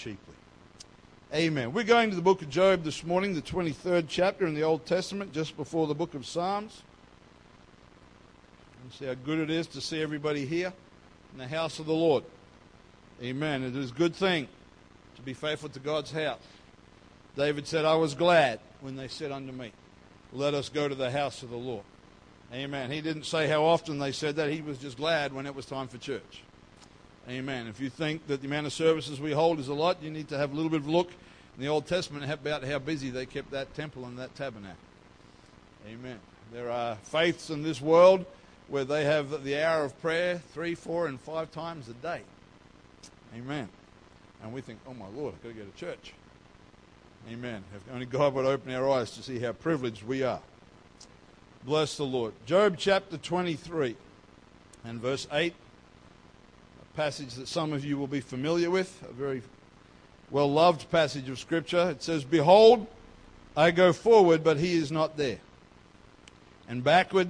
cheaply. Amen. We're going to the book of Job this morning, the 23rd chapter in the Old Testament, just before the book of Psalms. You see how good it is to see everybody here in the house of the Lord. Amen. It is a good thing to be faithful to God's house. David said, I was glad when they said unto me, let us go to the house of the Lord. Amen. He didn't say how often they said that. He was just glad when it was time for church. Amen. If you think that the amount of services we hold is a lot, you need to have a little bit of a look in the Old Testament about how busy they kept that temple and that tabernacle. Amen. There are faiths in this world where they have the hour of prayer 3, 4, and 5 times a day. Amen. And we think, oh my Lord, I've got to go to church. Amen. If only God would open our eyes to see how privileged we are. Bless the Lord. Job chapter 23 and verse 8. Passage that some of you will be familiar with, a very well-loved passage of Scripture. It says, behold, I go forward, but he is not there, and backward,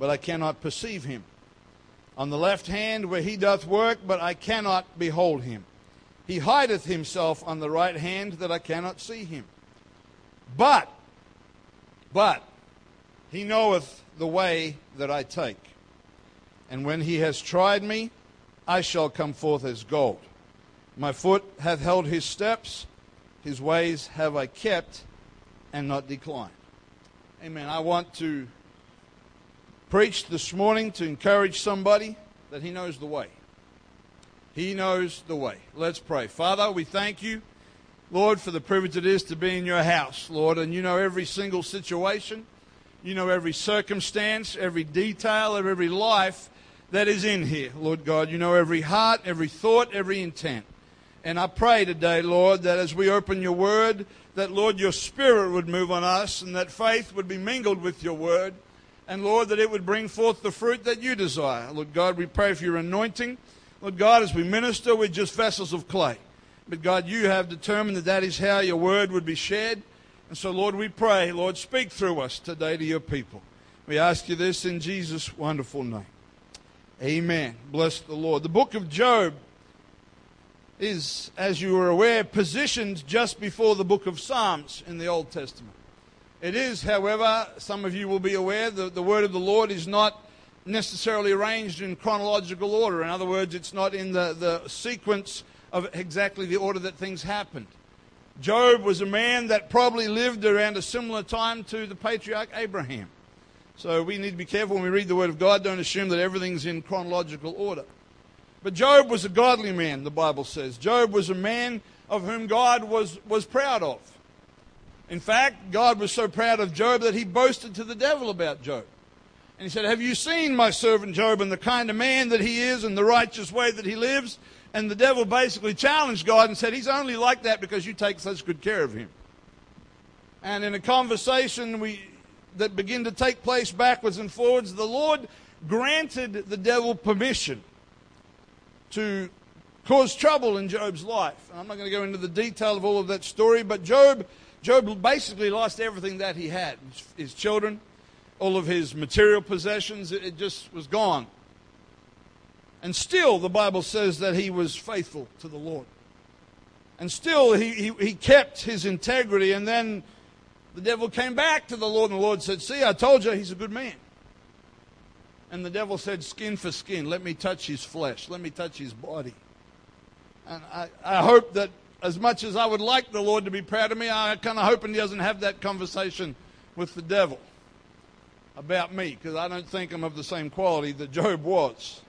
but I cannot perceive him. On the left hand, where he doth work, but I cannot behold him. He hideth himself on the right hand, that I cannot see him. But, he knoweth the way that I take. And when he has tried me, I shall come forth as gold. My foot hath held his steps, his ways have I kept, and not declined. Amen. I want to preach this morning to encourage somebody that he knows the way. He knows the way. Let's pray. Father, we thank you, Lord, for the privilege it is to be in your house, Lord, and you know every single situation, you know every circumstance, every detail of every life that is in here, Lord God. You know every heart, every thought, every intent. And I pray today, Lord, that as we open your word, that, Lord, your spirit would move on us and that faith would be mingled with your word. And, Lord, that it would bring forth the fruit that you desire. Lord God, we pray for your anointing. Lord God, as we minister, we're just vessels of clay. But, God, you have determined that that is how your word would be shared. And so, Lord, we pray, Lord, speak through us today to your people. We ask you this in Jesus' wonderful name. Amen. Bless the Lord. The book of Job is, as you are aware, positioned just before the book of Psalms in the Old Testament. It is, however, some of you will be aware, the word of the Lord is not necessarily arranged in chronological order. In other words, it's not in the sequence of exactly the order that things happened. Job was a man that probably lived around a similar time to the patriarch Abraham. So we need to be careful when we read the Word of God. Don't assume that everything's in chronological order. But Job was a godly man, the Bible says. Job was a man of whom God was proud of. In fact, God was so proud of Job that he boasted to the devil about Job. And he said, have you seen my servant Job and the kind of man that he is and the righteous way that he lives? And the devil basically challenged God and said, he's only like that because you take such good care of him. And in a conversation that begin to take place backwards and forwards, the Lord granted the devil permission to cause trouble in Job's life. And I'm not going to go into the detail of all of that story, but Job basically lost everything that he had. His children, all of his material possessions, it just was gone. And still, the Bible says that he was faithful to the Lord. And still, he kept his integrity, and then the devil came back to the Lord, and the Lord said, see, I told you he's a good man. And the devil said, skin for skin, let me touch his flesh, let me touch his body. And I hope that as much as I would like the Lord to be proud of me, I kind of hope he doesn't have that conversation with the devil about me, because I don't think I'm of the same quality that Job was.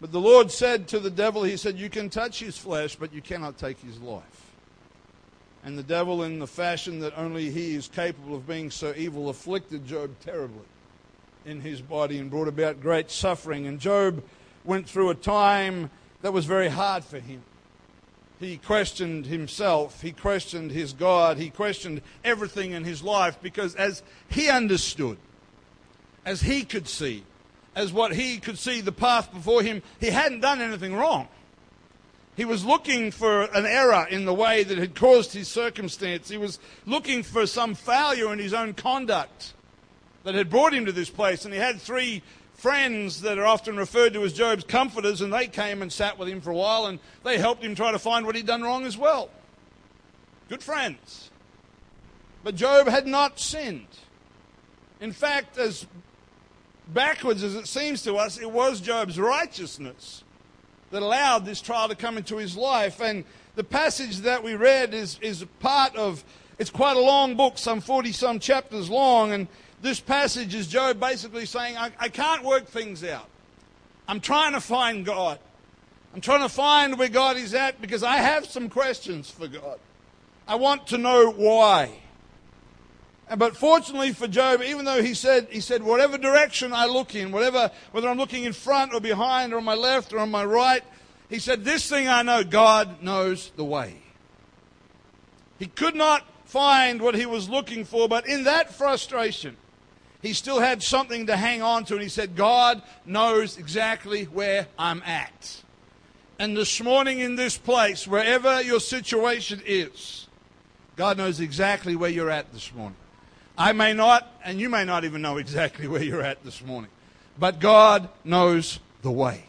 But the Lord said to the devil, he said, you can touch his flesh, but you cannot take his life. And the devil, in the fashion that only he is capable of being so evil, afflicted Job terribly in his body and brought about great suffering. And Job went through a time that was very hard for him. He questioned himself. He questioned his God. He questioned everything in his life, because as he understood, as he could see, as what he could see the path before him, he hadn't done anything wrong. He was looking for an error in the way that had caused his circumstance. He was looking for some failure in his own conduct that had brought him to this place. And he had three friends that are often referred to as Job's comforters, and they came and sat with him for a while, and they helped him try to find what he'd done wrong as well. Good friends. But Job had not sinned. In fact, as backwards as it seems to us, it was Job's righteousness that allowed this trial to come into his life. And the passage that we read is part of, it's quite a long book, some 40-some chapters long, and this passage is Job basically saying, I can't work things out. I'm trying to find God. I'm trying to find where God is at because I have some questions for God. I want to know why. But fortunately for Job, even though he said, whatever direction I look in, whether I'm looking in front or behind or on my left or on my right, he said, this thing I know, God knows the way. He could not find what he was looking for, but in that frustration, he still had something to hang on to, and he said, God knows exactly where I'm at. And this morning in this place, wherever your situation is, God knows exactly where you're at this morning. I may not, and you may not even know exactly where you're at this morning, but God knows the way.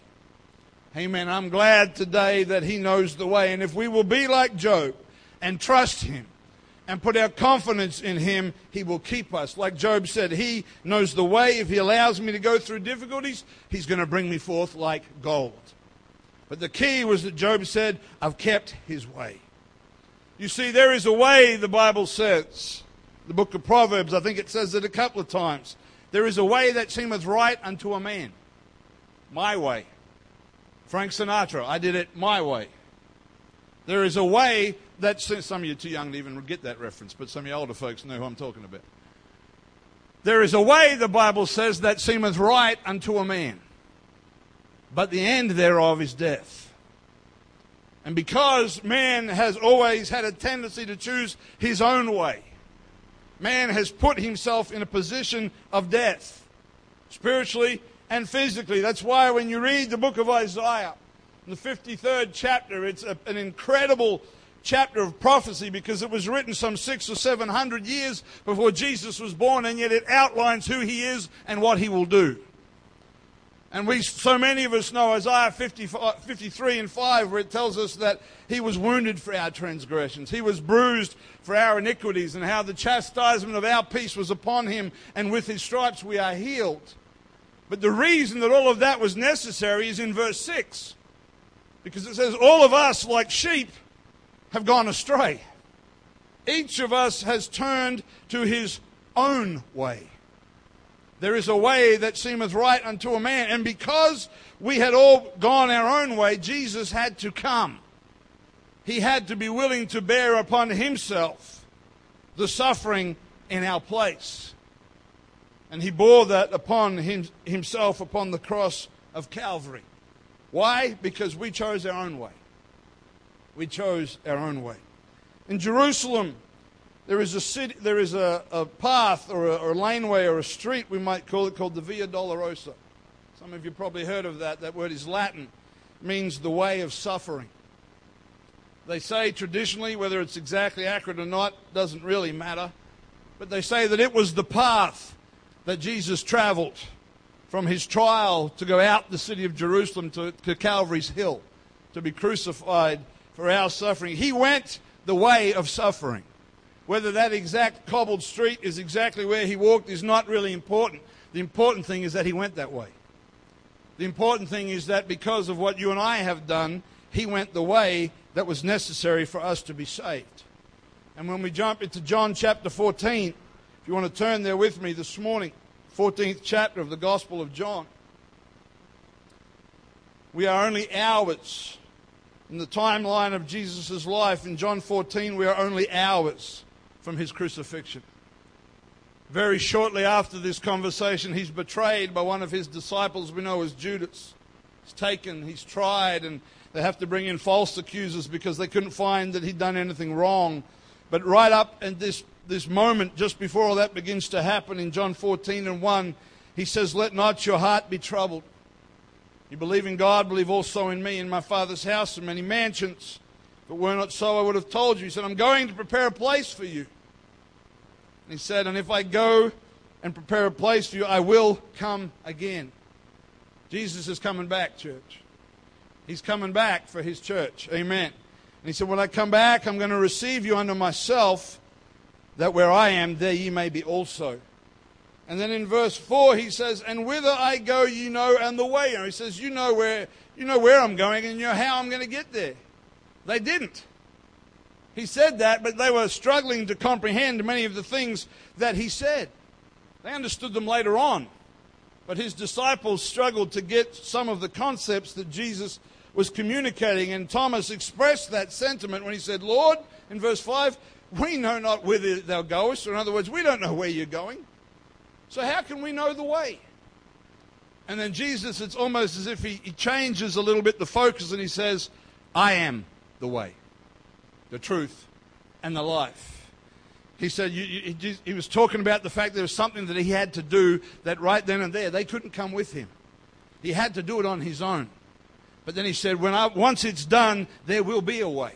Amen. I'm glad today that He knows the way, and if we will be like Job and trust Him and put our confidence in Him, He will keep us. Like Job said, He knows the way. If He allows me to go through difficulties, He's going to bring me forth like gold. But the key was that Job said, I've kept His way. You see, there is a way, the Bible says. The book of Proverbs, I think it says it a couple of times. There is a way that seemeth right unto a man. My way. Frank Sinatra, I did it my way. There is a way that some of you are too young to even get that reference, but some of you older folks know who I'm talking about. There is a way, the Bible says, that seemeth right unto a man, but the end thereof is death. And because man has always had a tendency to choose his own way, man has put himself in a position of death, spiritually and physically. That's why when you read the book of Isaiah, in the 53rd chapter, it's an incredible chapter of prophecy because it was written some 600 or 700 years before Jesus was born, and yet it outlines who He is and what He will do. And so many of us know Isaiah 53:5, where it tells us that He was wounded for our transgressions. He was bruised for our iniquities, and how the chastisement of our peace was upon Him, and with His stripes we are healed. But the reason that all of that was necessary is in verse 6, because it says, all of us like sheep have gone astray. Each of us has turned to his own way. There is a way that seemeth right unto a man. And because we had all gone our own way, Jesus had to come. He had to be willing to bear upon Himself the suffering in our place. And He bore that upon Himself upon the cross of Calvary. Why? Because we chose our own way. We chose our own way. In Jerusalem, there is a path or a laneway or a street, we might call it, called the Via Dolorosa. Some of you probably heard of that. That word is Latin. It means the way of suffering. They say traditionally, whether it's exactly accurate or not, doesn't really matter. But they say that it was the path that Jesus traveled from His trial to go out the city of Jerusalem to Calvary's hill to be crucified for our suffering. He went the way of suffering. Whether that exact cobbled street is exactly where He walked is not really important. The important thing is that He went that way. The important thing is that because of what you and I have done, He went the way that was necessary for us to be saved. And when we jump into John chapter 14, if you want to turn there with me this morning, 14th chapter of the Gospel of John, we are only hours in the timeline of Jesus' life. In John 14, we are only hours from His crucifixion. Very shortly after this conversation, He's betrayed by one of His disciples we know as Judas. He's taken, He's tried, and they have to bring in false accusers because they couldn't find that He'd done anything wrong. But right up at this moment, just before all that begins to happen in John 14:1, He says, let not your heart be troubled. You believe in God, believe also in me. In my Father's house are many mansions. If it were not so, I would have told you. He said, I'm going to prepare a place for you. And He said, and if I go and prepare a place for you, I will come again, Jesus is coming back, church. He's coming back for his church. Amen. And he said, when I come back, I'm going to receive you unto myself, that where I am, there ye may be also. And then in verse 4, he says, and whither I go, you know, and the way. And he says, you know where I'm going, and you know how I'm going to get there. They didn't. He said that, but they were struggling to comprehend many of the things that he said. They understood them later on. But his disciples struggled to get some of the concepts that Jesus was communicating. And Thomas expressed that sentiment when he said, Lord, in verse 5, we know not whither thou goest. Or in other words, we don't know where you're going. So how can we know the way? And then Jesus, it's almost as if he changes a little bit the focus and he says, I am the way, the truth, and the life. He said he was talking about the fact there was something that he had to do that right then and there. They couldn't come with him. He had to do it on his own. But then he said, once it's done, there will be a way.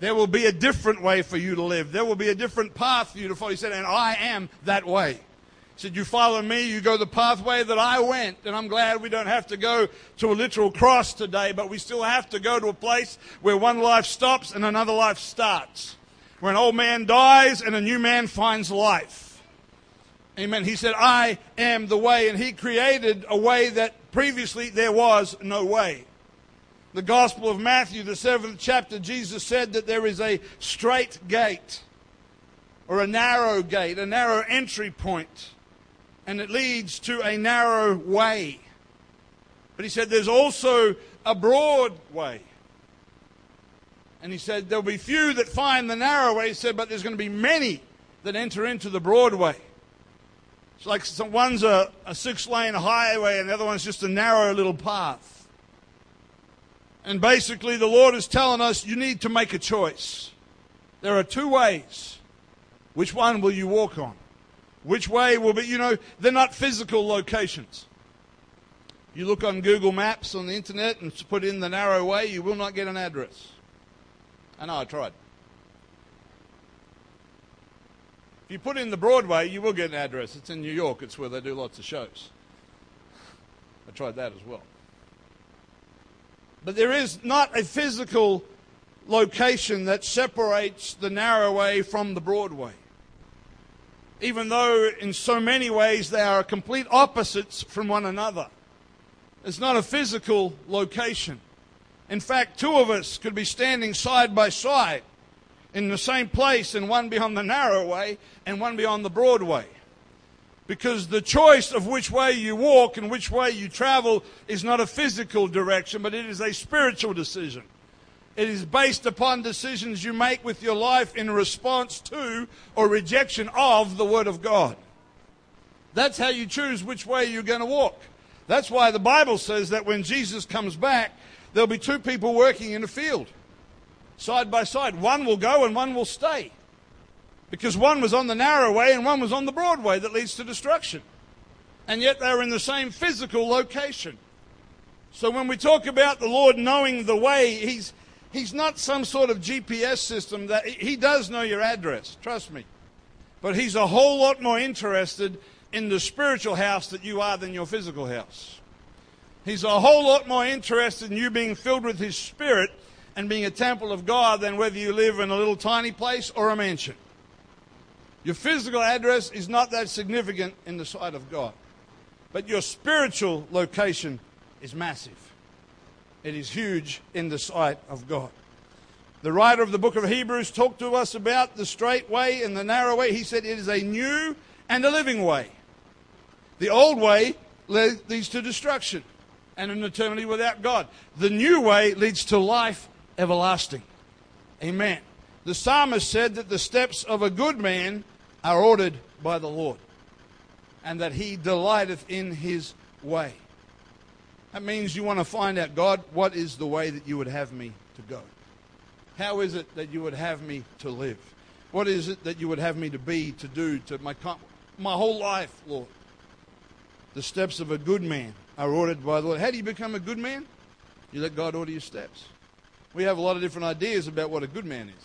There will be a different way for you to live. There will be a different path for you to follow. He said, and I am that way. He said, you follow me, you go the pathway that I went. And I'm glad we don't have to go to a literal cross today, but we still have to go to a place where one life stops and another life starts. Where an old man dies and a new man finds life. Amen. He said, I am the way. And he created a way that previously there was no way. The Gospel of Matthew, the 7th chapter, Jesus said that there is a straight gate or a narrow gate, a narrow entry point, and it leads to a narrow way. But he said there's also a broad way. And he said, there'll be few that find the narrow way. He said, but there's going to be many that enter into the broad way. It's like one's a 6-lane highway and the other one's just a narrow little path. And basically the Lord is telling us, you need to make a choice. There are two ways. Which one will you walk on? Which way will be, they're not physical locations. You look on Google Maps on the internet and put in the narrow way, you will not get an address. I know, I tried. If you put in the Broadway, you will get an address. It's in New York. It's where they do lots of shows. I tried that as well. But there is not a physical location that separates the narrow way from the Broadway. Even though in so many ways they are complete opposites from one another. It's not a physical location. In fact, two of us could be standing side by side in the same place, and one be on the narrow way and one be on the broad way. Because the choice of which way you walk and which way you travel is not a physical direction, but it is a spiritual decision. It is based upon decisions you make with your life in response to or rejection of the Word of God. That's how you choose which way you're going to walk. That's why the Bible says that when Jesus comes back, there'll be two people working in a field, side by side. One will go and one will stay. Because one was on the narrow way and one was on the broad way that leads to destruction. And yet they're in the same physical location. So when we talk about the Lord knowing the way, He's not some sort of GPS system. That He does know your address, trust me. But He's a whole lot more interested in the spiritual house that you are than your physical house. He's a whole lot more interested in you being filled with His Spirit and being a temple of God than whether you live in a little tiny place or a mansion. Your physical address is not that significant in the sight of God. But your spiritual location is massive. It is huge in the sight of God. The writer of the book of Hebrews talked to us about the straight way and the narrow way. He said it is a new and a living way. The old way leads to destruction and an eternity without God. The new way leads to life everlasting. Amen. The psalmist said that the steps of a good man are ordered by the Lord, and that He delighteth in His way. That means you want to find out, God, what is the way that you would have me to go? How is it that you would have me to live? What is it that you would have me to be, to do, to my whole life, Lord? The steps of a good man are ordered by the Lord. How do you become a good man? You let God order your steps. We have a lot of different ideas about what a good man is.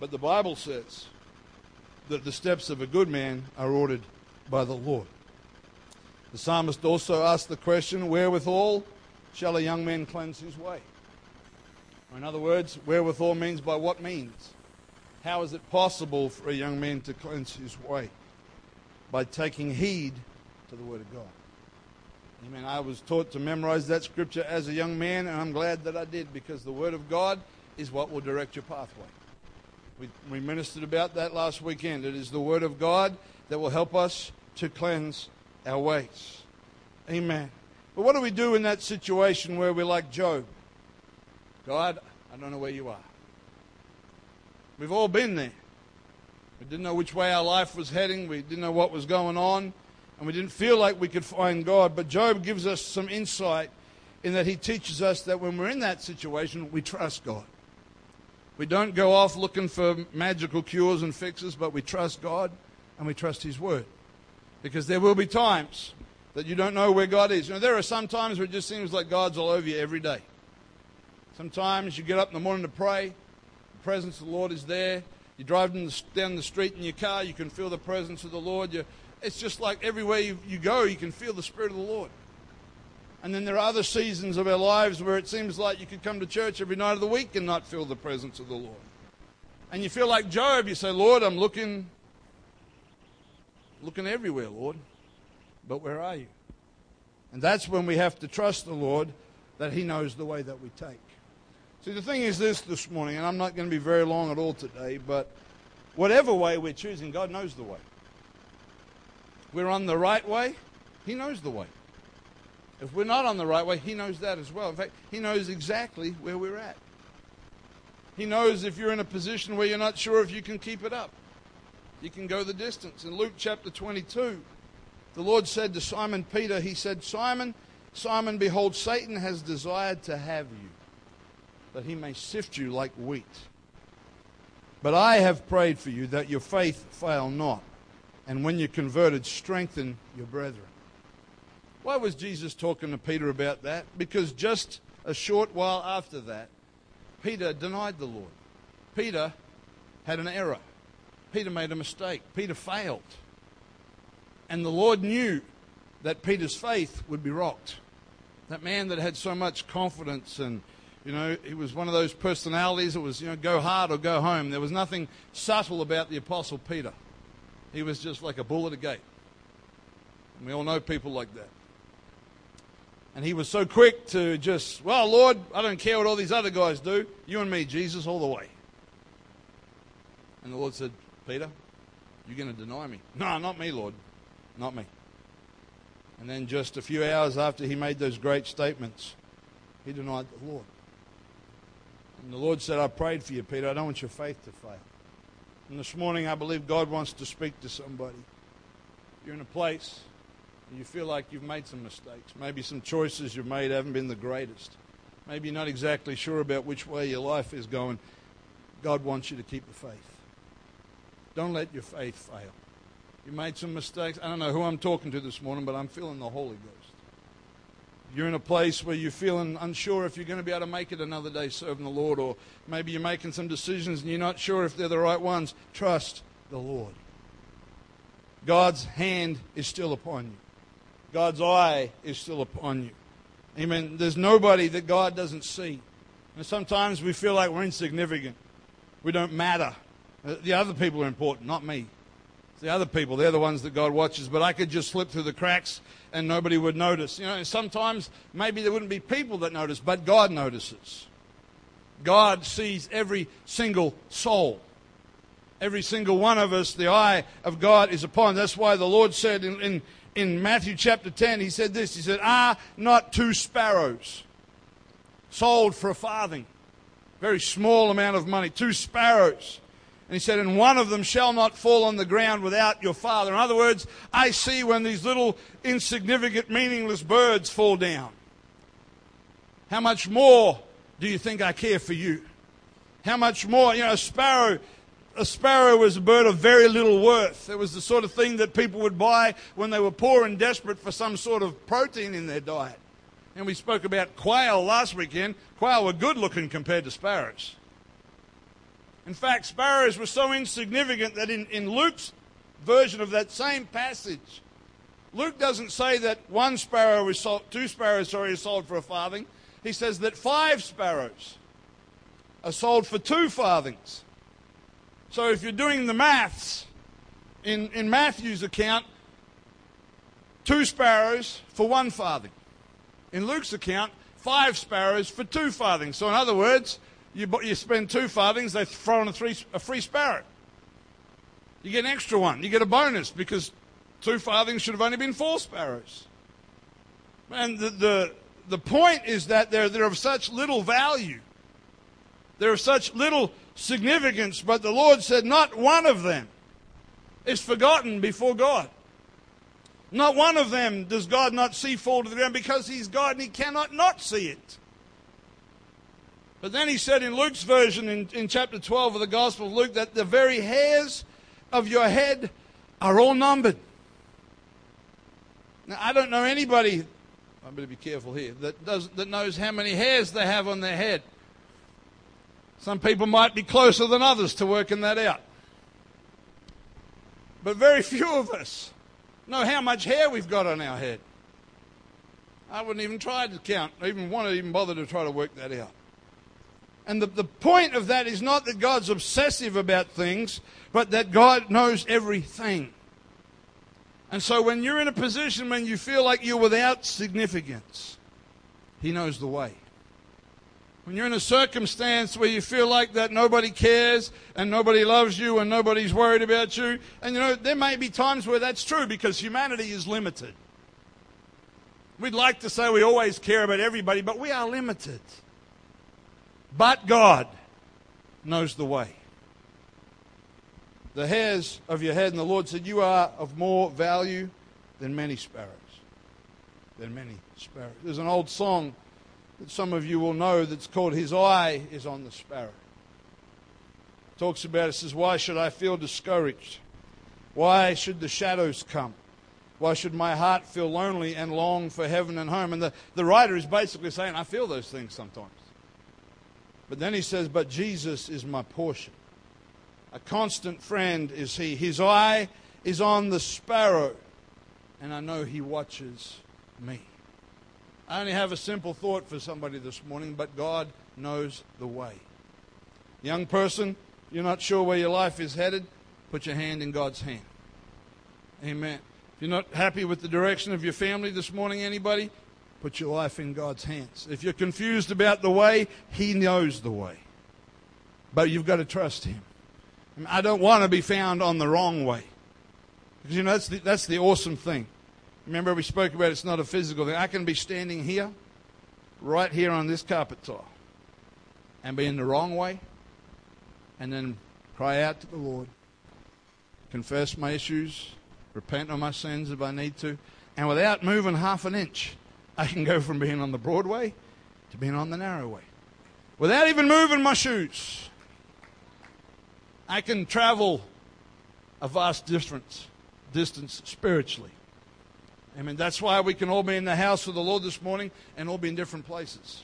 But the Bible says that the steps of a good man are ordered by the Lord. The psalmist also asked the question, wherewithal shall a young man cleanse his way? Or in other words, wherewithal means by what means? How is it possible for a young man to cleanse his way? By taking heed to the Word of God. Amen. I was taught to memorize that scripture as a young man, and I'm glad that I did, because the Word of God is what will direct your pathway. We ministered about that last weekend. It is the Word of God that will help us to cleanse our ways. Amen. But what do we do in that situation where we're like Job? God, I don't know where you are. We've all been there. We didn't know which way our life was heading. We didn't know what was going on. And we didn't feel like we could find God. But Job gives us some insight in that he teaches us that when we're in that situation, we trust God. We don't go off looking for magical cures and fixes, but we trust God and we trust His Word. Because there will be times that you don't know where God is. You know, there are some times where it just seems like God's all over you every day. Sometimes you get up in the morning to pray. The presence of the Lord is there. You drive down the street in your car, you can feel the presence of the Lord. It's just like everywhere you go, you can feel the Spirit of the Lord. And then there are other seasons of our lives where it seems like you could come to church every night of the week and not feel the presence of the Lord. And you feel like Job. You say, Lord, I'm looking everywhere, Lord. But where are you? And that's when we have to trust the Lord that He knows the way that we take. See, the thing is this morning, and I'm not going to be very long at all today, but whatever way we're choosing, God knows the way. We're on the right way, He knows the way. If we're not on the right way, He knows that as well. In fact, He knows exactly where we're at. He knows if you're in a position where you're not sure if you can keep it up. You can go the distance. In Luke chapter 22, the Lord said to Simon Peter, He said, Simon, Simon, behold, Satan has desired to have you, that he may sift you like wheat. But I have prayed for you that your faith fail not. And when you're converted, strengthen your brethren. Why was Jesus talking to Peter about that? Because just a short while after that, Peter denied the Lord. Peter had an error. Peter made a mistake. Peter failed. And the Lord knew that Peter's faith would be rocked. That man that had so much confidence, and, you know, he was one of those personalities that was, you know, go hard or go home. There was nothing subtle about the Apostle Peter. He was just like a bull at a gate. And we all know people like that. And he was so quick to just, well, Lord, I don't care what all these other guys do. You and me, Jesus, all the way. And the Lord said, Peter, you're going to deny me. No, not me, Lord. Not me. And then just a few hours after he made those great statements, he denied the Lord. And the Lord said, I prayed for you, Peter. I don't want your faith to fail. And this morning, I believe God wants to speak to somebody. You're in a place and you feel like you've made some mistakes. Maybe some choices you've made haven't been the greatest. Maybe you're not exactly sure about which way your life is going. God wants you to keep the faith. Don't let your faith fail. You made some mistakes. I don't know who I'm talking to this morning, but I'm feeling the Holy Ghost. You're in a place where you're feeling unsure if you're going to be able to make it another day serving the Lord, or maybe you're making some decisions and you're not sure if they're the right ones. Trust the Lord. God's hand is still upon you. God's eye is still upon you. Amen. There's nobody that God doesn't see. And sometimes we feel like we're insignificant. We don't matter. The other people are important, not me. It's the other people. They're the ones that God watches. But I could just slip through the cracks and nobody would notice. You know, and sometimes maybe there wouldn't be people that notice, but God notices. God sees every single soul. Every single one of us, the eye of God is upon. That's why the Lord said in Matthew chapter 10, He said this. He said, are not two sparrows sold for a farthing? Very small amount of money. Two sparrows. And He said, and one of them shall not fall on the ground without your Father. In other words, I see when these little insignificant, meaningless birds fall down. How much more do you think I care for you? How much more? You know, a sparrow was a bird of very little worth. It was the sort of thing that people would buy when they were poor and desperate for some sort of protein in their diet. And we spoke about quail last weekend. Quail were good looking compared to sparrows. In fact, sparrows were so insignificant that in Luke's version of that same passage, Luke doesn't say that one sparrow is sold, two sparrows is sold for a farthing. He says that 5 sparrows are sold for 2 farthings. So if you're doing the maths, in Matthew's account, 2 sparrows for 1 farthing. In Luke's account, 5 sparrows for 2 farthings. So in other words, you spend 2 farthings, they throw in a free sparrow. You get an extra one. You get a bonus because 2 farthings should have only been 4 sparrows. And the point is that they're of such little value. They're of such little significance, but the Lord said not one of them is forgotten before God. Not one of them does God not see fall to the ground because He's God and He cannot not see it. But then He said in Luke's version, in chapter 12 of the Gospel of Luke, that the very hairs of your head are all numbered. Now, I don't know anybody, I better be careful here, that knows how many hairs they have on their head. Some people might be closer than others to working that out. But very few of us know how much hair we've got on our head. I wouldn't even try to count, I wouldn't even bother to try to work that out. And the point of that is not that God's obsessive about things, but that God knows everything. And so when you're in a position when you feel like you're without significance, He knows the way. When you're in a circumstance where you feel like that nobody cares and nobody loves you and nobody's worried about you, and you know, there may be times where that's true because humanity is limited. We'd like to say we always care about everybody, but we are limited. But God knows the way. The hairs of your head, and the Lord said, you are of more value than many sparrows. There's an old song that some of you will know that's called His Eye is on the Sparrow. It talks about, it says, why should I feel discouraged? Why should the shadows come? Why should my heart feel lonely and long for heaven and home? And the writer is basically saying, I feel those things sometimes. But then he says, but Jesus is my portion. A constant friend is He. His eye is on the sparrow, and I know He watches me. I only have a simple thought for somebody this morning, but God knows the way. Young person, you're not sure where your life is headed, put your hand in God's hand. Amen. If you're not happy with the direction of your family this morning, anybody, put your life in God's hands. If you're confused about the way, He knows the way. But you've got to trust Him. I don't want to be found on the wrong way. Because, you know, that's the awesome thing. Remember we spoke about it's not a physical thing. I can be standing here, right here on this carpet tile, and be in the wrong way, and then cry out to the Lord, confess my issues, repent of my sins if I need to, and without moving half an inch, I can go from being on the broad way to being on the narrow way. Without even moving my shoes, I can travel a vast distance spiritually. I mean, that's why we can all be in the house of the Lord this morning and all be in different places.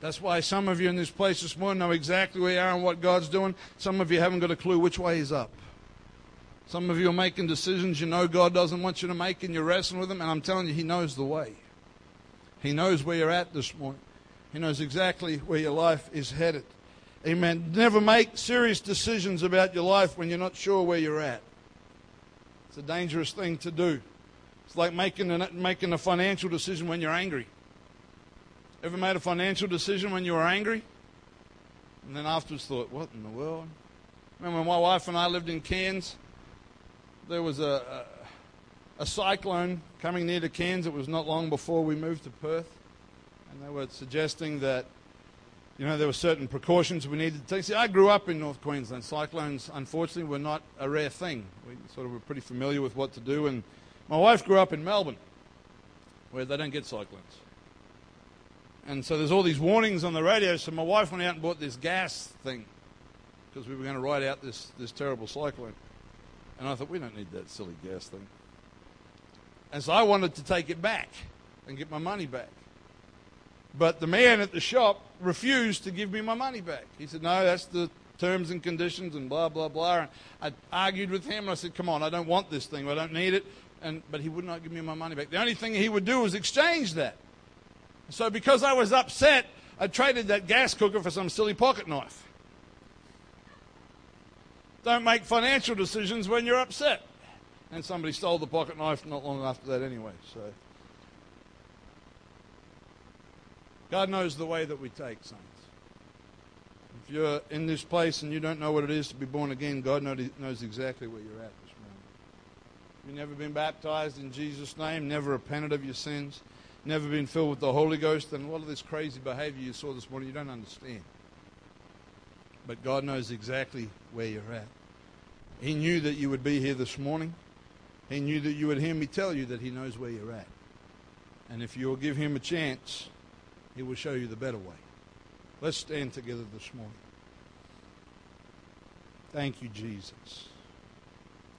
That's why some of you in this place this morning know exactly where you are and what God's doing. Some of you haven't got a clue which way He's up. Some of you are making decisions you know God doesn't want you to make, and you're wrestling with them, and I'm telling you, He knows the way. He knows where you're at this morning. He knows exactly where your life is headed. Amen. Never make serious decisions about your life when you're not sure where you're at. It's a dangerous thing to do. It's like making a financial decision when you're angry. Ever made a financial decision when you were angry? And then afterwards thought, what in the world? Remember when my wife and I lived in Cairns, there was a cyclone coming near to Cairns. It was not long before we moved to Perth. And they were suggesting that, you know, there were certain precautions we needed to take. See, I grew up in North Queensland. Cyclones, unfortunately, were not a rare thing. We sort of were pretty familiar with what to do. And my wife grew up in Melbourne, where they don't get cyclones. And so there's all these warnings on the radio. So my wife went out and bought this gas thing because we were going to ride out this terrible cyclone. And I thought, we don't need that silly gas thing. And so I wanted to take it back and get my money back. But the man at the shop refused to give me my money back. He said, no, that's the terms and conditions and blah, blah, blah. And I argued with him, and I said, come on, I don't want this thing. I don't need it. but he would not give me my money back. The only thing he would do was exchange that. So because I was upset, I traded that gas cooker for some silly pocket knife. Don't make financial decisions when you're upset. And somebody stole the pocket knife not long after that anyway. So God knows the way that we take, saints. If you're in this place and you don't know what it is to be born again, God knows exactly where you're at this morning. You've never been baptized in Jesus' name, never repented of your sins, never been filled with the Holy Ghost, then a lot of this crazy behavior you saw this morning, you don't understand. But God knows exactly where you're at. He knew that you would be here this morning. He knew that you would hear me tell you that he knows where you're at. And if you'll give him a chance, he will show you the better way. Let's stand together this morning. Thank you, Jesus.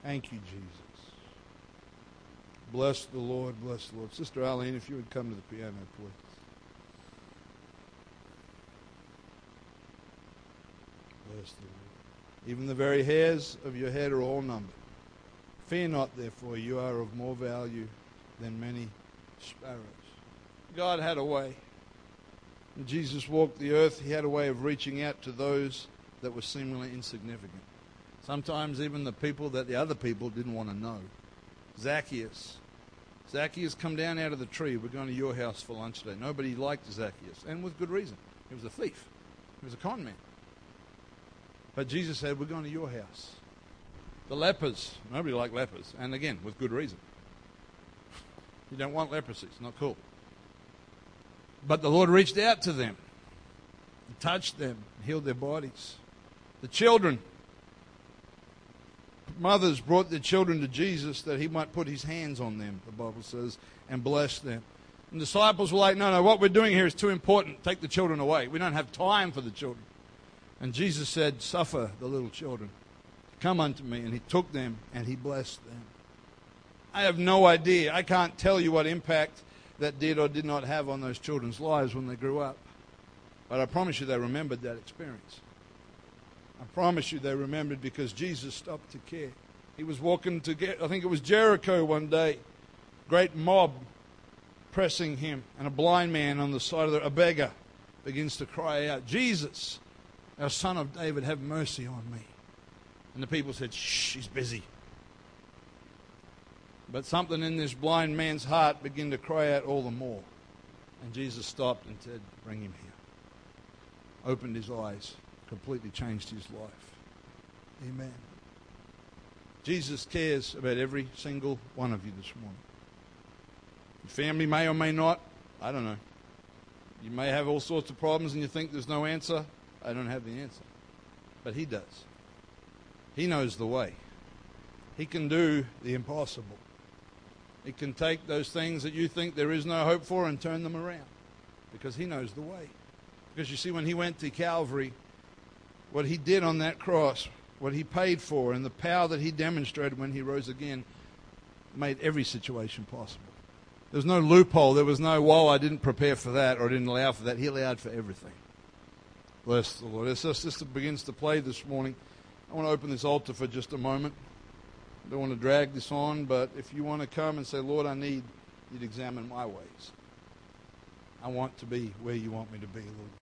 Thank you, Jesus. Bless the Lord, bless the Lord. Sister Arlene, if you would come to the piano, please. Bless the Lord. Even the very hairs of your head are all numbered. Fear not, therefore, you are of more value than many sparrows. God had a way. When Jesus walked the earth, he had a way of reaching out to those that were seemingly insignificant. Sometimes even the people that the other people didn't want to know. Zacchaeus, come down out of the tree. We're going to your house for lunch today. Nobody liked Zacchaeus, and with good reason. He was a thief. He was a con man. But Jesus said, we're going to your house. The lepers, nobody liked lepers, and again, with good reason. You don't want leprosy. It's not cool. But the Lord reached out to them, touched them, healed their bodies. The children, mothers brought their children to Jesus that he might put his hands on them, the Bible says, and bless them. And the disciples were like, no, what we're doing here is too important. Take the children away. We don't have time for the children. And Jesus said, suffer the little children to come unto me. And he took them and he blessed them. I have no idea. I can't tell you what impact that did or did not have on those children's lives when they grew up. But I promise you they remembered that experience. I promise you they remembered because Jesus stopped to care. He was walking to get, I think it was Jericho one day, great mob pressing him, and a blind man on the side of a beggar begins to cry out, Jesus, our son of David, have mercy on me. And the people said, shh, he's busy. But something in this blind man's heart began to cry out all the more. And Jesus stopped and said, bring him here. Opened his eyes, completely changed his life. Amen. Jesus cares about every single one of you this morning. Your family may or may not. I don't know. You may have all sorts of problems and you think there's no answer. I don't have the answer. But he does. He knows the way. He can do the impossible. He can take those things that you think there is no hope for and turn them around because he knows the way. Because you see, when he went to Calvary, what he did on that cross, what he paid for, and the power that he demonstrated when he rose again made every situation possible. There was no loophole. There was no, whoa, I didn't prepare for that or I didn't allow for that. He allowed for everything. Bless the Lord. As our sister begins to play this morning, I want to open this altar for just a moment. I don't want to drag this on, but if you want to come and say, Lord, I need you to examine my ways. I want to be where you want me to be, Lord.